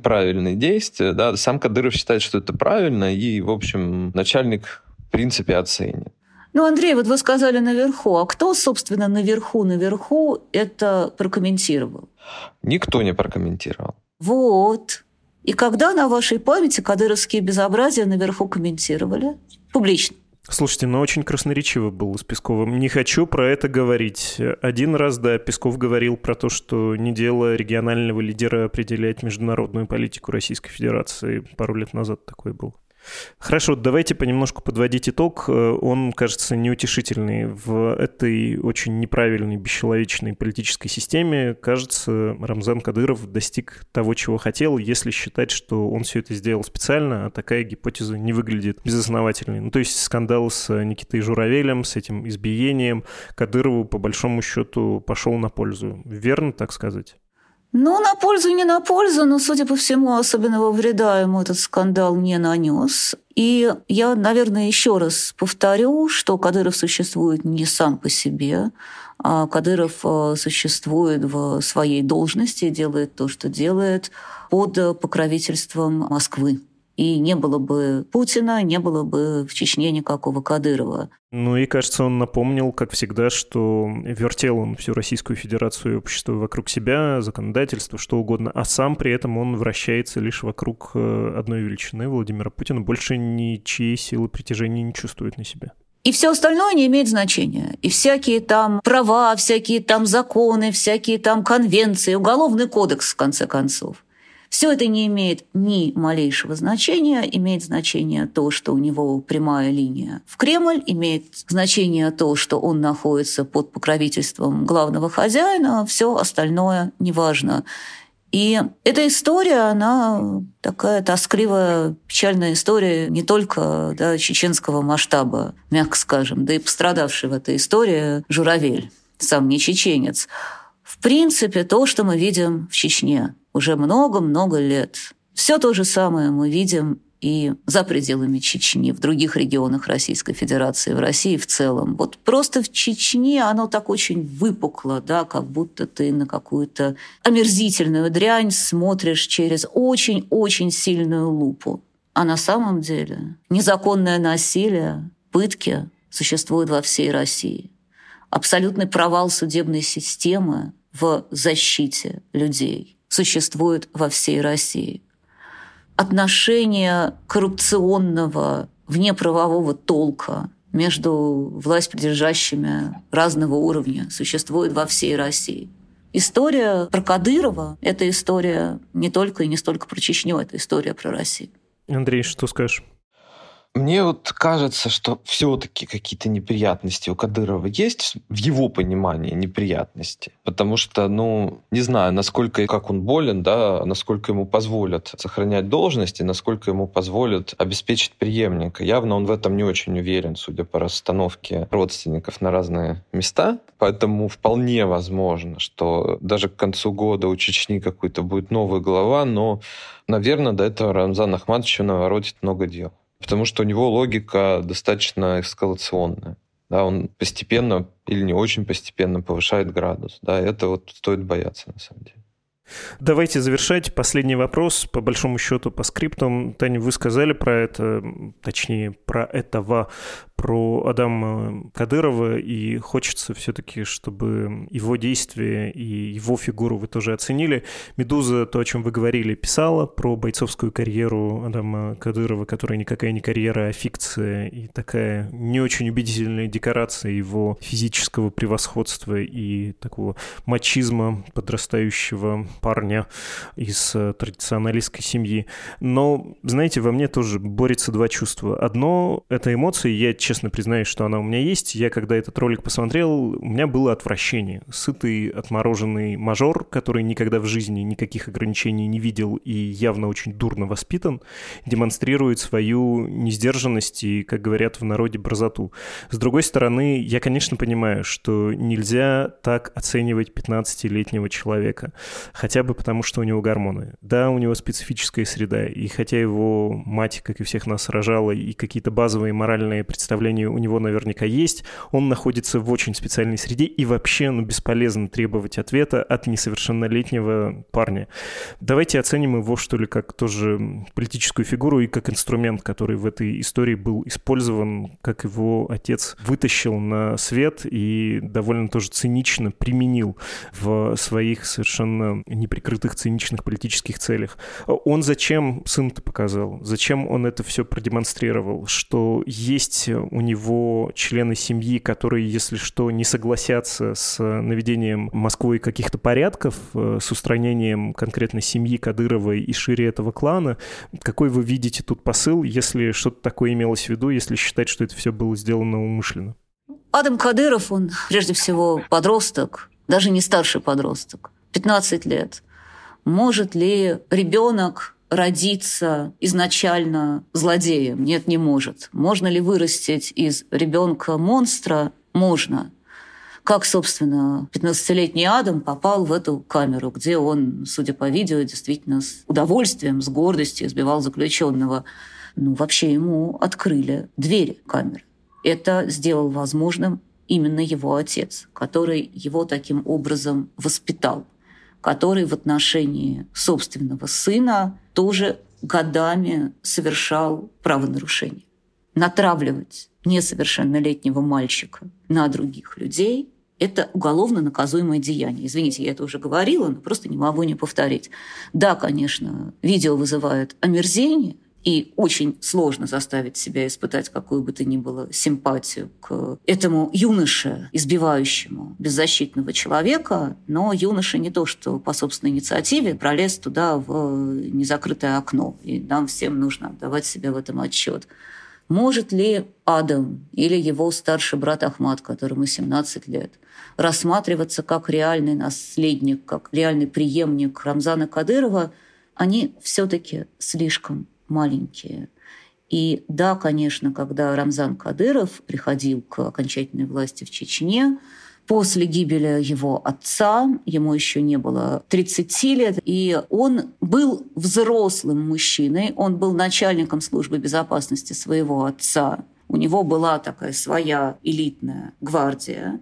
правильные действия. Да. Сам Кадыров считает, что это правильно, и, в общем, начальник в принципе оценит. Ну, Андрей, вот вы сказали наверху. А кто, собственно, наверху-наверху это прокомментировал? Никто не прокомментировал. Вот. И когда на вашей памяти кадыровские безобразия наверху комментировали? Публично. Слушайте, ну очень красноречиво было с Песковым. Не хочу про это говорить. Один раз, да, Песков говорил про то, что не дело регионального лидера определять международную политику Российской Федерации. Пару лет назад такое было. Хорошо, давайте понемножку подводить итог. Он, кажется, неутешительный. В этой очень неправильной, бесчеловечной политической системе, кажется, Рамзан Кадыров достиг того, чего хотел, если считать, что он все это сделал специально, а такая гипотеза не выглядит безосновательной. Ну, то есть скандал с Никитой Журавелем, с этим избиением Кадырову, по большому счету, пошел на пользу. Верно так сказать? Ну, на пользу, не на пользу, но, судя по всему, особенного вреда ему этот скандал не нанес. И я, наверное, еще раз повторю, что Кадыров существует не сам по себе, а Кадыров существует в своей должности, делает то, что делает, под покровительством Москвы. И не было бы Путина, не было бы в Чечне никакого Кадырова. Ну и, кажется, он напомнил, как всегда, что вертел он всю Российскую Федерацию и общество вокруг себя, законодательство, что угодно, а сам при этом он вращается лишь вокруг одной величины Владимира Путина, больше ничьей силы притяжения не чувствует на себе. И все остальное не имеет значения. И всякие там права, всякие там законы, всякие там конвенции, уголовный кодекс, в конце концов. Все это не имеет ни малейшего значения. Имеет значение то, что у него прямая линия в Кремль, имеет значение то, что он находится под покровительством главного хозяина, все остальное неважно. И эта история, она такая тоскливая, печальная история не только, да, чеченского масштаба, мягко скажем, да и пострадавший в этой истории Журавель, сам не чеченец. В принципе, то, что мы видим в Чечне уже много-много лет. Все то же самое мы видим и за пределами Чечни, в других регионах Российской Федерации, в России в целом. Вот просто в Чечне оно так очень выпукло, да, как будто ты на какую-то омерзительную дрянь смотришь через очень-очень сильную лупу. А на самом деле незаконное насилие, пытки существуют во всей России. Абсолютный провал судебной системы в защите людей существует во всей России. Отношение коррупционного, внеправового толка между властьпридержащими разного уровня существует во всей России. История про Кадырова – это история не только и не столько про Чечню, это история про Россию. Андрей, что скажешь? Мне вот кажется, что все-таки какие-то неприятности у Кадырова есть, в его понимании неприятности. Потому что, ну, не знаю, насколько и как он болен, да, насколько ему позволят сохранять должность и насколько ему позволят обеспечить преемника. Явно он в этом не очень уверен, судя по расстановке родственников на разные места. Поэтому вполне возможно, что даже к концу года у Чечни какой-то будет новая глава, но, наверное, до этого Рамзан Ахматовичу наворотит много дел. Потому что у него логика достаточно эскалационная. Да, он постепенно или не очень постепенно повышает градус. Да, это вот стоит бояться, на самом деле. Давайте завершать. Последний вопрос, по большому счету, по скриптам. Таня, вы сказали про это, точнее, про этого про Адама Кадырова, и хочется все-таки, чтобы его действия и его фигуру вы тоже оценили. «Медуза», то, о чем вы говорили, писала про бойцовскую карьеру Адама Кадырова, которая никакая не карьера, а фикция, и такая не очень убедительная декорация его физического превосходства и такого мачизма подрастающего парня из традиционалистской семьи. Но, знаете, во мне тоже борется два чувства. Одно — это эмоции, я честно признаюсь, что она у меня есть. Я, когда этот ролик посмотрел, у меня было отвращение. Сытый, отмороженный мажор, который никогда в жизни никаких ограничений не видел и явно очень дурно воспитан, демонстрирует свою несдержанность и, как говорят в народе, борзоту. С другой стороны, я, конечно, понимаю, что нельзя так оценивать пятнадцатилетнего человека, хотя бы потому, что у него гормоны. Да, у него специфическая среда, и хотя его мать, как и всех нас, рожала, и какие-то базовые моральные представления у него наверняка есть, он находится в очень специальной среде, и вообще, ну, бесполезно требовать ответа от несовершеннолетнего парня. Давайте оценим его, что ли, как тоже политическую фигуру и как инструмент, который в этой истории был использован, как его отец вытащил на свет и довольно тоже цинично применил в своих совершенно неприкрытых циничных политических целях. Он зачем сын-то показал? Зачем он это все продемонстрировал? Что есть у него члены семьи, которые, если что, не согласятся с наведением Москвой каких-то порядков, с устранением конкретно семьи Кадыровой и шире этого клана. Какой вы видите тут посыл, если что-то такое имелось в виду, если считать, что это все было сделано умышленно? Адам Кадыров, он прежде всего подросток, даже не старший подросток, пятнадцать лет. Может ли ребенок родиться изначально злодеем? Нет, не может. Можно ли вырастить из ребенка монстра? Можно. Как, собственно, пятнадцатилетний Адам попал в эту камеру, где он, судя по видео, действительно с удовольствием, с гордостью избивал заключенного. Ну, вообще ему открыли двери камеры. Это сделал возможным именно его отец, который его таким образом воспитал, который в отношении собственного сына тоже годами совершал правонарушение. Натравливать несовершеннолетнего мальчика на других людей – это уголовно наказуемое деяние. Извините, я это уже говорила, но просто не могу не повторить. Да, конечно, видео вызывает омерзение, и очень сложно заставить себя испытать какую бы то ни было симпатию к этому юноше, избивающему беззащитного человека, но юноша не то, что по собственной инициативе пролез туда в незакрытое окно, и нам всем нужно отдавать себе в этом отчет. Может ли Адам или его старший брат Ахмат, которому семнадцать лет, рассматриваться как реальный наследник, как реальный преемник Рамзана Кадырова? Они все-таки слишком маленькие. И да, конечно, когда Рамзан Кадыров приходил к окончательной власти в Чечне, после гибели его отца, ему еще не было тридцати лет, и он был взрослым мужчиной, он был начальником службы безопасности своего отца. У него была такая своя элитная гвардия.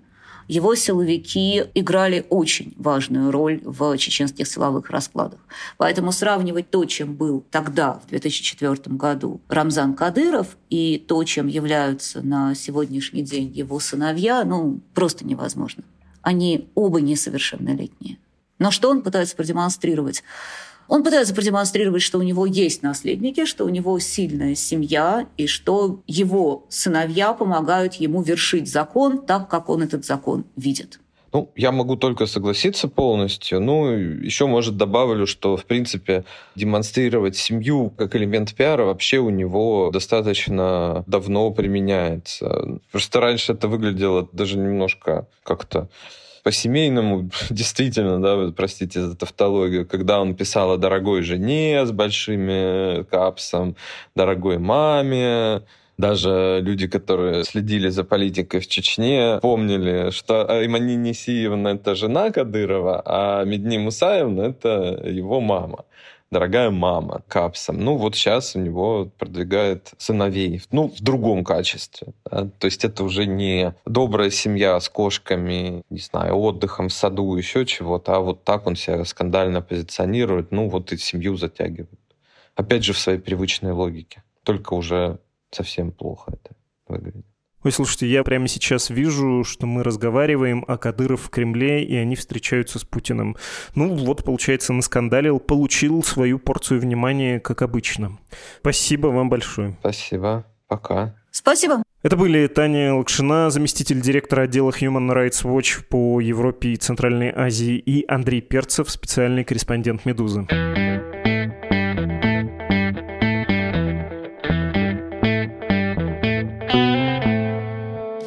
Его силовики играли очень важную роль в чеченских силовых раскладах. Поэтому сравнивать то, чем был тогда, в две тысячи четвёртом году, Рамзан Кадыров, и то, чем являются на сегодняшний день его сыновья, ну, просто невозможно. Они оба несовершеннолетние. Но что он пытается продемонстрировать? Он пытается продемонстрировать, что у него есть наследники, что у него сильная семья, и что его сыновья помогают ему вершить закон так, как он этот закон видит. Ну, я могу только согласиться полностью. Ну, еще, может, добавлю, что, в принципе, демонстрировать семью как элемент пиара вообще у него достаточно давно применяется. Просто раньше это выглядело даже немножко как-то... по-семейному, действительно, да, простите за тавтологию, когда он писал о дорогой жене с большими капсом, дорогой маме. Даже люди, которые следили за политикой в Чечне, помнили, что Аймани Несиевна — это жена Кадырова, а Медни Мусаевна — это его мама. Дорогая мама капсом. Ну, вот сейчас у него продвигает сыновей. Ну, в другом качестве. Да? То есть это уже не добрая семья с кошками, не знаю, отдыхом в саду, еще чего-то, а вот так он себя скандально позиционирует. Ну, вот и семью затягивает. Опять же, в своей привычной логике. Только уже совсем плохо это выглядит. Ой, слушайте, я прямо сейчас вижу, что мы разговариваем о Кадыров в Кремле, и они встречаются с Путиным. Ну вот, получается, наскандалил, получил свою порцию внимания, как обычно. Спасибо вам большое. Спасибо. Пока. Спасибо. Это были Таня Локшина, заместитель директора отдела Human Rights Watch по Европе и Центральной Азии, и Андрей Перцев, специальный корреспондент «Медузы».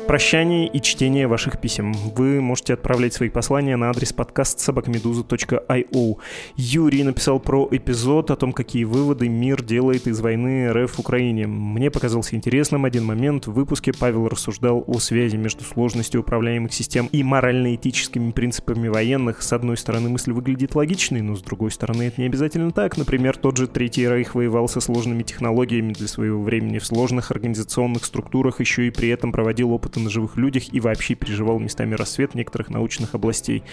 Прощание и чтение ваших писем. Вы можете отправлять свои послания на адрес подкаст собака медуза точка ай о. Юрий написал про эпизод о том, какие выводы мир делает из войны РФ в Украине. Мне показался интересным один момент. В выпуске Павел рассуждал о связи между сложностью управляемых систем и морально-этическими принципами военных. С одной стороны, мысль выглядит логичной, но с другой стороны, это не обязательно так. Например, тот же Третий Рейх воевал со сложными технологиями для своего времени в сложных организационных структурах, еще и при этом проводил опыт на живых людях и вообще переживал местами рассвет некоторых научных областей.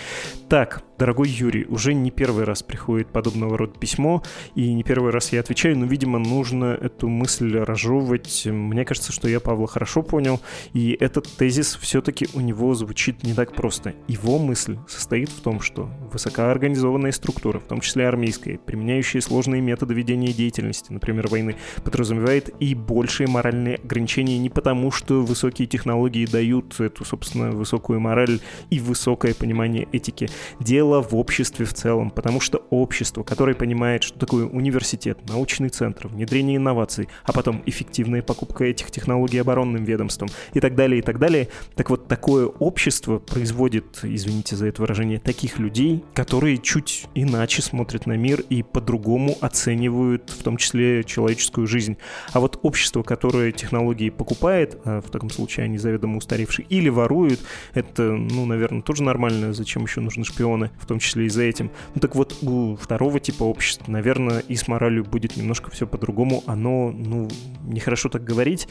Так, дорогой Юрий, уже не первый раз приходит подобного рода письмо, и не первый раз я отвечаю, но, видимо, нужно эту мысль разжевывать. Мне кажется, что я Павла хорошо понял, и этот тезис все-таки у него звучит не так просто. Его мысль состоит в том, что высокоорганизованная структура, в том числе армейская, применяющая сложные методы ведения деятельности, например, войны, подразумевает и большие моральные ограничения не потому, что высокие технологии дают эту, собственно, высокую мораль и высокое понимание этики. Дело в обществе в целом, потому что общество, которое понимает, что такое университет, научный центр, внедрение инноваций, а потом эффективная покупка этих технологий оборонным ведомством и так далее, и так далее. Так вот, такое общество производит, извините за это выражение, таких людей, которые чуть иначе смотрят на мир и по-другому оценивают, в том числе, человеческую жизнь. А вот общество, которое технологии покупает, а в таком случае они заведут устаревший, или воруют, это, ну, наверное, тоже нормально, зачем еще нужны шпионы, в том числе и за этим. Ну так вот, у второго типа общества, наверное, и с моралью будет немножко все по-другому, оно, ну, нехорошо так говорить,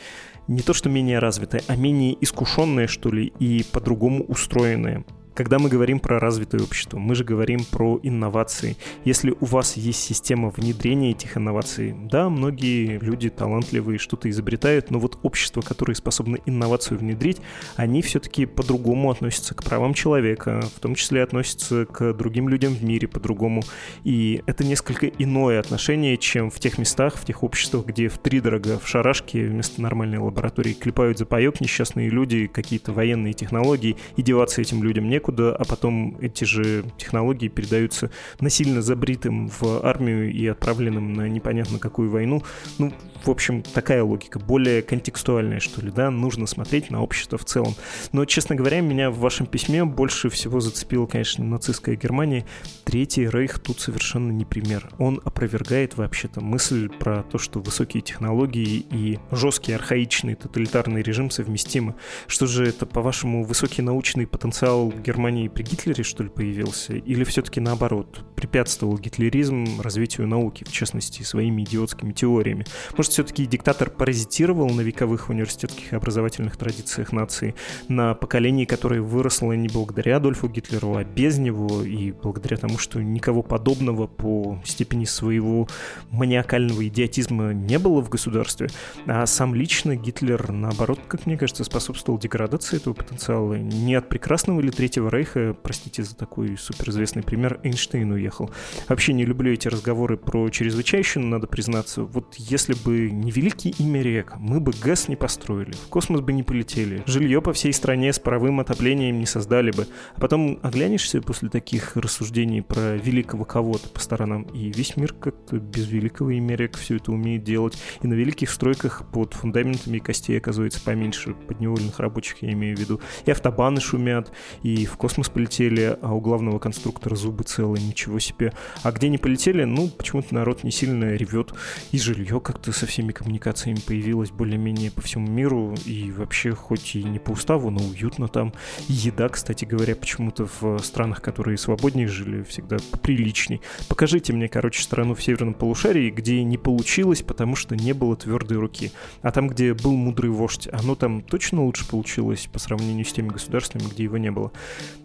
не то что менее развитое, а менее искушенное, что ли, и по-другому устроенное. Когда мы говорим про развитое общество, мы же говорим про инновации. Если у вас есть система внедрения этих инноваций, да, многие люди талантливые что-то изобретают, но вот общества, которые способны инновацию внедрить, они все-таки по-другому относятся к правам человека, в том числе относятся к другим людям в мире по-другому. И это несколько иное отношение, чем в тех местах, в тех обществах, где втридорога, в шарашке вместо нормальной лаборатории клепают за паёк несчастные люди, какие-то военные технологии, и деваться этим людям некуда. Куда, а потом эти же технологии передаются насильно забритым в армию и отправленным на непонятно какую войну. Ну, в общем, такая логика, более контекстуальная, что ли, да, нужно смотреть на общество в целом. Но, честно говоря, меня в вашем письме больше всего зацепила, конечно, нацистская Германия. Третий Рейх тут совершенно не пример. Он опровергает вообще-то мысль про то, что высокие технологии и жесткий, архаичный, тоталитарный режим совместимы. Что же это, по-вашему, высокий научный потенциал Германии? Германии при Гитлере, что ли, появился? Или все-таки наоборот, препятствовал гитлеризм развитию науки, в частности, своими идиотскими теориями? Может, все-таки диктатор паразитировал на вековых университетских и образовательных традициях нации, на поколении, которое выросло не благодаря Адольфу Гитлеру, а без него, и благодаря тому, что никого подобного по степени своего маниакального идиотизма не было в государстве, а сам лично Гитлер, наоборот, как мне кажется, способствовал деградации этого потенциала. Не от прекрасного или третьего Рейха, простите за такой суперизвестный пример, Эйнштейн уехал. Вообще не люблю эти разговоры про чрезвычайщину, надо признаться. Вот если бы не великий имя рек, мы бы ГЭС не построили, в космос бы не полетели, жилье по всей стране с паровым отоплением не создали бы. А потом оглянешься после таких рассуждений про великого кого-то по сторонам, и весь мир как-то без великого имя рек все это умеет делать. И на великих стройках под фундаментами костей оказывается поменьше, подневольных рабочих я имею в виду. И автобаны шумят, и в космос полетели, а у главного конструктора зубы целые, ничего себе. А где не полетели, ну, почему-то народ не сильно ревет. И жилье как-то со всеми коммуникациями появилось более-менее по всему миру. И вообще, хоть и не по уставу, но уютно там. И еда, кстати говоря, почему-то в странах, которые свободнее жили, всегда приличней. Покажите мне, короче, страну в северном полушарии, где не получилось, потому что не было твердой руки. А там, где был мудрый вождь, оно там точно лучше получилось по сравнению с теми государствами, где его не было.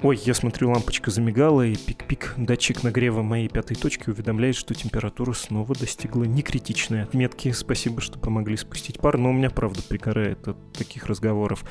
Ой, я смотрю, лампочка замигала, и пик-пик, датчик нагрева слева моей пятой точки уведомляет, что температура снова достигла некритичной отметки. Спасибо, что помогли спустить пар, но у меня, правда, пригорает от таких разговоров.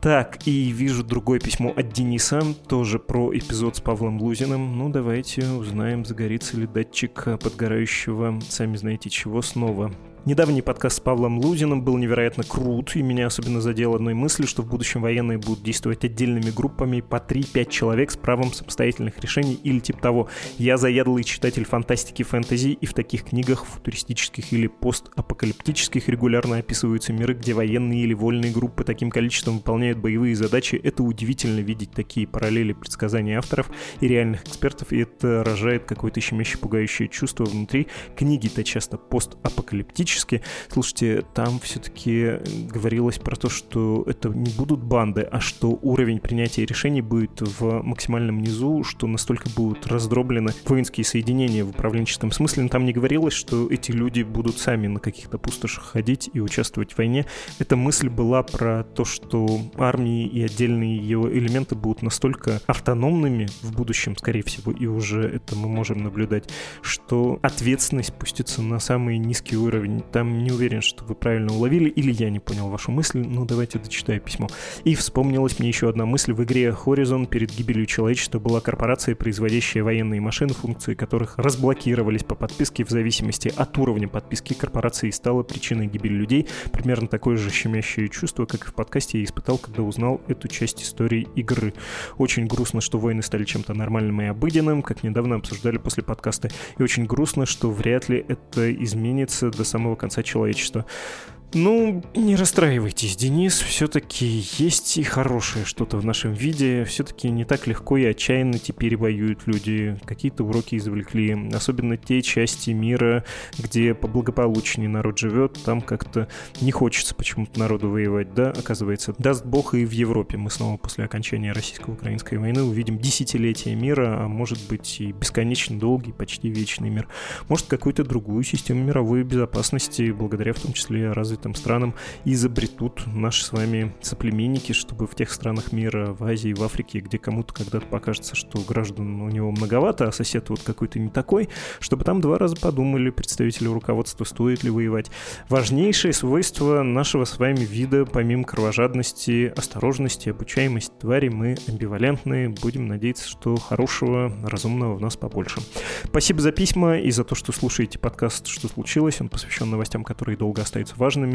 Так, и вижу другое письмо от Дениса, тоже про эпизод с Павлом Лузиным. Ну, давайте узнаем, загорится ли датчик подгорающего, сами знаете чего, снова. Недавний подкаст с Павлом Лузиным был невероятно крут, и меня особенно задела одной мысль, что в будущем военные будут действовать отдельными группами по три-пять человек с правом самостоятельных решений или типа того. Я заядлый читатель фантастики, фэнтези, и в таких книгах футуристических или постапокалиптических регулярно описываются миры, где военные или вольные группы таким количеством выполняют боевые задачи. Это удивительно видеть такие параллели предсказаний авторов и реальных экспертов, и это рождает какое-то щемяще пугающее чувство внутри. Книги-то часто постапокалиптические. Слушайте, там все-таки говорилось про то, что это не будут банды, а что уровень принятия решений будет в максимальном низу, что настолько будут раздроблены воинские соединения в управленческом смысле. Но там не говорилось, что эти люди будут сами на каких-то пустошах ходить и участвовать в войне. Эта мысль была про то, что армии и отдельные его элементы будут настолько автономными в будущем, скорее всего, и уже это мы можем наблюдать, что ответственность спустится на самый низкий уровень. Там не уверен, что вы правильно уловили, или я не понял вашу мысль, но давайте дочитаю письмо. И вспомнилась мне еще одна мысль. В игре Horizon перед гибелью человечества была корпорация, производящая военные машины, функции которых разблокировались по подписке в зависимости от уровня подписки корпорации, и стала причиной гибели людей. Примерно такое же щемящее чувство, как и в подкасте, я испытал, когда узнал эту часть истории игры. Очень грустно, что войны стали чем-то нормальным и обыденным, как недавно обсуждали после подкаста. И очень грустно, что вряд ли это изменится до самого конца человечества. Ну, не расстраивайтесь, Денис, все-таки есть и хорошее что-то в нашем виде, все-таки не так легко и отчаянно теперь воюют люди, какие-то уроки извлекли, особенно те части мира, где поблагополучнее народ живет, там как-то не хочется почему-то народу воевать, да, оказывается, даст бог и в Европе мы снова после окончания российско-украинской войны увидим десятилетие мира, а может быть и бесконечно долгий, почти вечный мир, может какую-то другую систему мировой безопасности, благодаря в том числе развитым странам изобретут наши с вами соплеменники, чтобы в тех странах мира, в Азии, в Африке, где кому-то когда-то покажется, что граждан у него многовато, а сосед вот какой-то не такой, чтобы там два раза подумали представители руководства, стоит ли воевать. Важнейшее свойство нашего с вами вида, помимо кровожадности, осторожности, обучаемости твари, мы амбивалентные, будем надеяться, что хорошего, разумного в нас побольше. Спасибо за письма и за то, что слушаете подкаст «Что случилось?». Он посвящен новостям, которые долго остаются важными.